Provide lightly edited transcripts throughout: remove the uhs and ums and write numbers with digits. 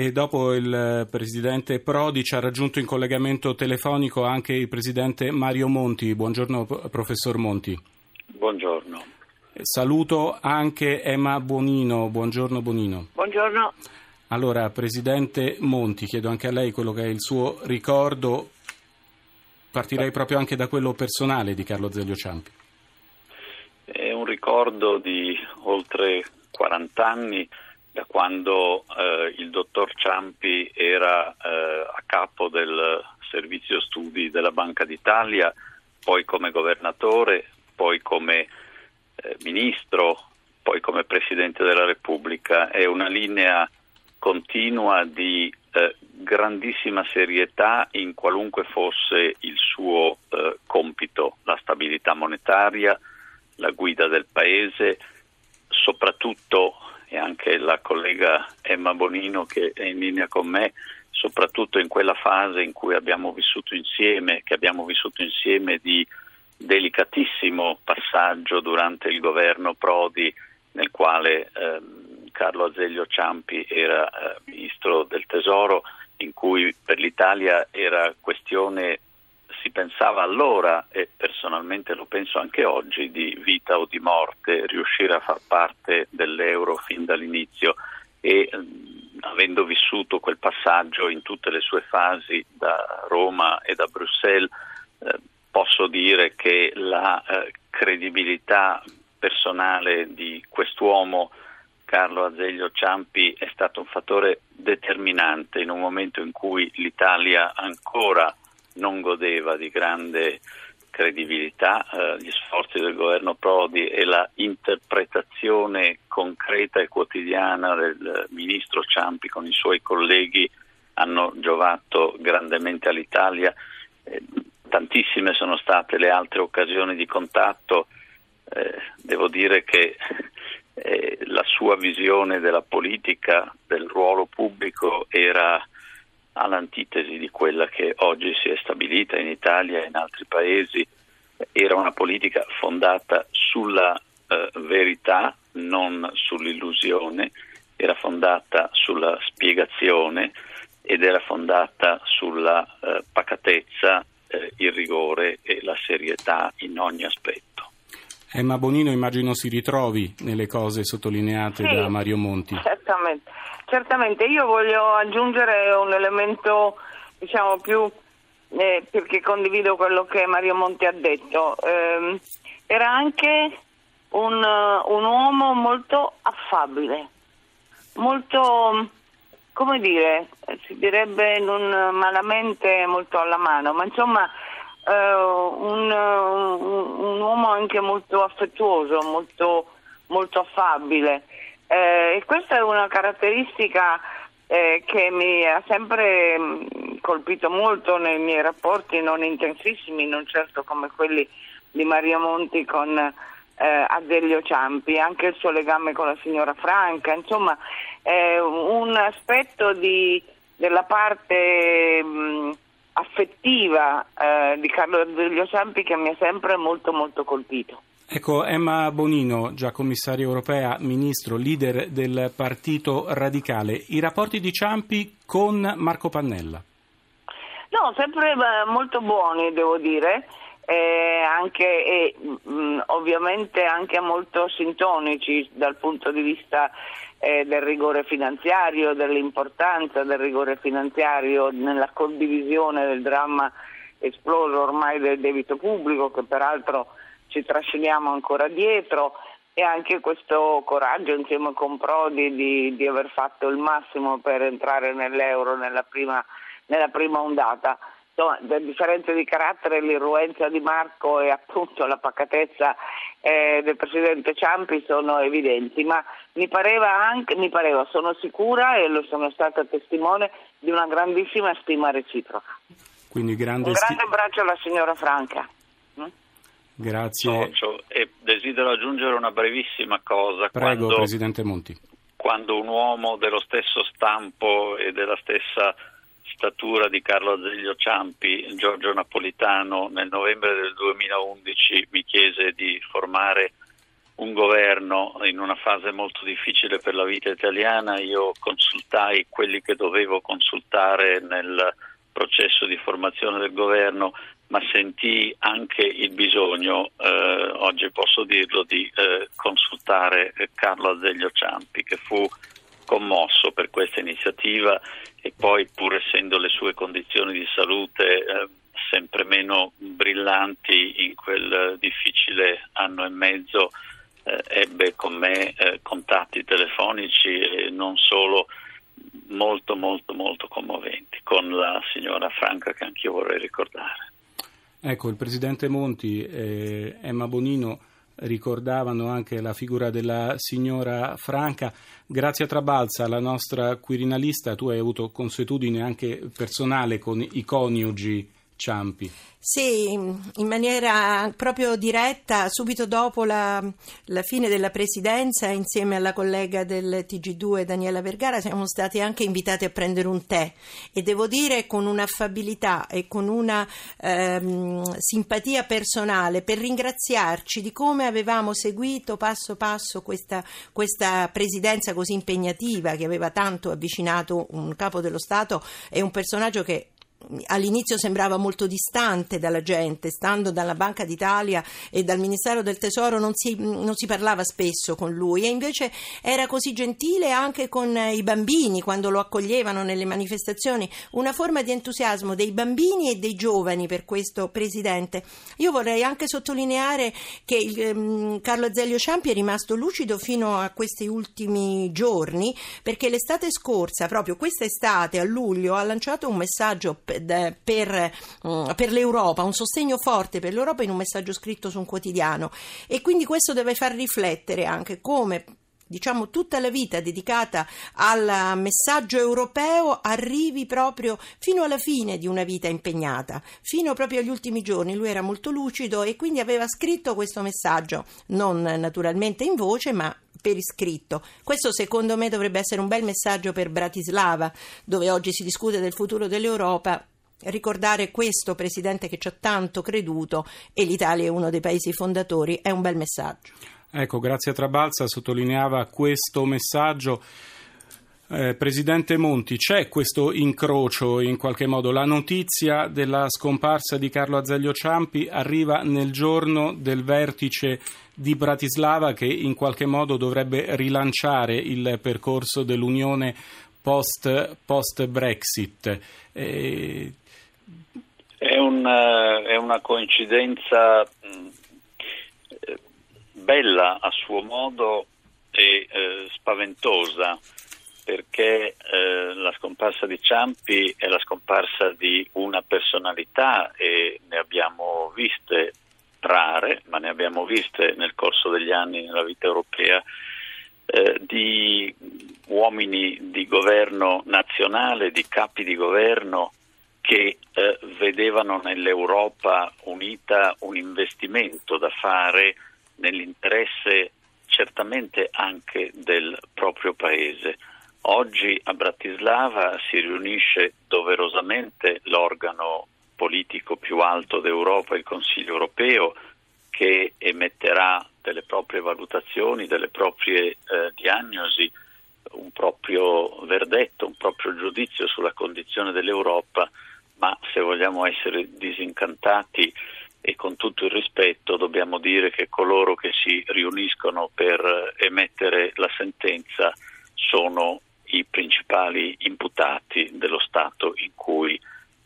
e dopo il presidente Prodi ci ha raggiunto in collegamento telefonico anche il presidente Mario Monti. Buongiorno professor Monti. Buongiorno. Saluto anche Emma Bonino. Buongiorno Bonino. Buongiorno. Allora presidente Monti, chiedo anche a lei quello che è il suo ricordo. Partirei proprio anche da quello personale di Carlo Azeglio Ciampi. È un ricordo di oltre 40 anni da quando il dottor Ciampi era a capo del servizio studi della Banca d'Italia, poi come governatore, poi come ministro, poi come Presidente della Repubblica. È una linea continua di grandissima serietà in qualunque fosse il suo compito, la stabilità monetaria, la guida del Paese, soprattutto, e anche la collega Emma Bonino che è in linea con me, soprattutto in quella fase in cui abbiamo vissuto insieme, di delicatissimo passaggio durante il governo Prodi, nel quale Carlo Azeglio Ciampi era ministro del Tesoro, in cui per l'Italia era questione, si pensava allora e personalmente lo penso anche oggi, di vita o di morte, riuscire a far parte dell'euro fin dall'inizio. E avendo vissuto quel passaggio in tutte le sue fasi da Roma e da Bruxelles, posso dire che la credibilità personale di quest'uomo Carlo Azeglio Ciampi è stato un fattore determinante in un momento in cui l'Italia ancora non godeva di grande credibilità. Gli sforzi del governo Prodi e la interpretazione concreta e quotidiana del ministro Ciampi con i suoi colleghi hanno giovato grandemente all'Italia. Tantissime sono state le altre occasioni di contatto. Devo dire che la sua visione della politica, del ruolo pubblico, era all'antitesi di quella che oggi si è stabilita in Italia e in altri paesi. Era una politica fondata sulla verità, non sull'illusione, era fondata sulla spiegazione ed era fondata sulla pacatezza, il rigore e la serietà in ogni aspetto. Emma Bonino immagino si ritrovi nelle cose sottolineate da Mario Monti. Certamente, io voglio aggiungere un elemento più, perché condivido quello che Mario Monti ha detto. Era anche un uomo molto affabile, molto, come dire, si direbbe non malamente molto alla mano, ma insomma un uomo anche molto affettuoso, molto affabile, e questa è una caratteristica che mi ha sempre colpito molto nei miei rapporti, non intensissimi, non certo come quelli di Mario Monti con Azeglio Ciampi, anche il suo legame con la signora Franca, insomma un aspetto della parte affettiva di Carlo Azeglio Ciampi che mi ha sempre molto colpito. Ecco, Emma Bonino, già commissaria europea, ministro, leader del Partito Radicale, i rapporti di Ciampi con Marco Pannella? No, sempre molto buoni, devo dire, ovviamente anche molto sintonici dal punto di vista del rigore finanziario, dell'importanza del rigore finanziario nella condivisione del dramma esploso ormai del debito pubblico, che peraltro ci trasciniamo ancora dietro, e anche questo coraggio insieme con Prodi di aver fatto il massimo per entrare nell'euro nella prima ondata. Insomma, le differenze di carattere, l'irruenza di Marco e appunto la pacatezza del presidente Ciampi sono evidenti, ma mi pareva, sono sicura e lo sono stata testimone di una grandissima stima reciproca. Quindi un grande abbraccio alla signora Franca. Grazie. E desidero aggiungere una brevissima cosa. Prego, presidente Monti. Quando un uomo dello stesso stampo e della stessa statura di Carlo Azeglio Ciampi, Giorgio Napolitano, nel novembre del 2011 mi chiese di formare un governo in una fase molto difficile per la vita italiana. Io consultai quelli che dovevo consultare nel processo di formazione del governo, ma sentii anche il bisogno, oggi posso dirlo, di consultare Carlo Azeglio Ciampi, che fu commosso per questa iniziativa e poi, pur essendo le sue condizioni di salute sempre meno brillanti in quel difficile anno e mezzo, ebbe con me contatti telefonici e non solo, molto molto molto commoventi, con la signora Franca, che anch'io vorrei ricordare. Ecco, il presidente Monti e Emma Bonino ricordavano anche la figura della signora Franca. Grazia Trabalza, la nostra quirinalista, tu hai avuto consuetudine anche personale con i coniugi Ciampi. Sì, in maniera proprio diretta, subito dopo la fine della presidenza, insieme alla collega del Tg2 Daniela Vergara, siamo stati anche invitati a prendere un tè, e devo dire con un'affabilità e con una simpatia personale, per ringraziarci di come avevamo seguito passo passo questa presidenza così impegnativa, che aveva tanto avvicinato un capo dello Stato e un personaggio che all'inizio sembrava molto distante dalla gente. Stando dalla Banca d'Italia e dal Ministero del Tesoro non si parlava spesso con lui, e invece era così gentile anche con i bambini quando lo accoglievano nelle manifestazioni. Una forma di entusiasmo dei bambini e dei giovani per questo presidente. Io vorrei anche sottolineare che Carlo Azeglio Ciampi è rimasto lucido fino a questi ultimi giorni, perché l'estate scorsa, proprio questa estate a luglio, ha lanciato un messaggio per l'Europa, un sostegno forte per l'Europa, in un messaggio scritto su un quotidiano, e quindi questo deve far riflettere anche come, diciamo, tutta la vita dedicata al messaggio europeo arrivi proprio fino alla fine di una vita impegnata, fino proprio agli ultimi giorni. Lui era molto lucido e quindi aveva scritto questo messaggio, non naturalmente in voce ma per iscritto. Questo secondo me dovrebbe essere un bel messaggio per Bratislava, dove oggi si discute del futuro dell'Europa. Ricordare questo presidente che ci ha tanto creduto, e l'Italia è uno dei paesi fondatori, è un bel messaggio. Ecco, Grazia Trabalza sottolineava questo messaggio. Presidente Monti, c'è questo incrocio in qualche modo? La notizia della scomparsa di Carlo Azeglio Ciampi arriva nel giorno del vertice di Bratislava, che in qualche modo dovrebbe rilanciare il percorso dell'Unione post-Brexit. È una coincidenza bella a suo modo e spaventosa, perché la scomparsa di Ciampi è la scomparsa di una personalità, e ne abbiamo viste rare, ma ne abbiamo viste nel corso degli anni nella vita europea, di uomini di governo nazionale, di capi di governo che vedevano nell'Europa unita un investimento da fare nell'interesse certamente anche del proprio paese. Oggi a Bratislava si riunisce doverosamente l'organo politico più alto d'Europa, il Consiglio Europeo, che emetterà delle proprie valutazioni, delle proprie diagnosi, un proprio verdetto, un proprio giudizio sulla condizione dell'Europa, ma se vogliamo essere disincantati e con tutto il rispetto dobbiamo dire che coloro che si riuniscono per emettere la sentenza sono i principali imputati dello Stato in cui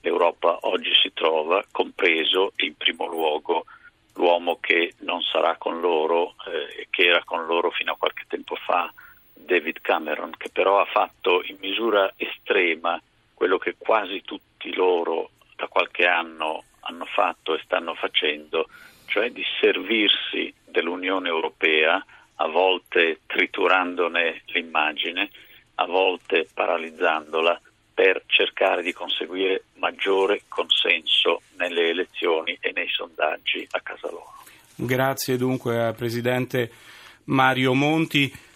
l'Europa oggi si trova, compreso in primo luogo l'uomo che non sarà con loro, che era con loro fino a qualche tempo fa, David Cameron, che però ha fatto in misura estrema quello che quasi tutti loro da qualche anno hanno fatto e stanno facendo, cioè di servirsi dell'Unione Europea, a volte triturandone l'immagine, a volte paralizzandola, per cercare di conseguire maggiore consenso nelle elezioni e nei sondaggi a casa loro. Grazie dunque al presidente Mario Monti.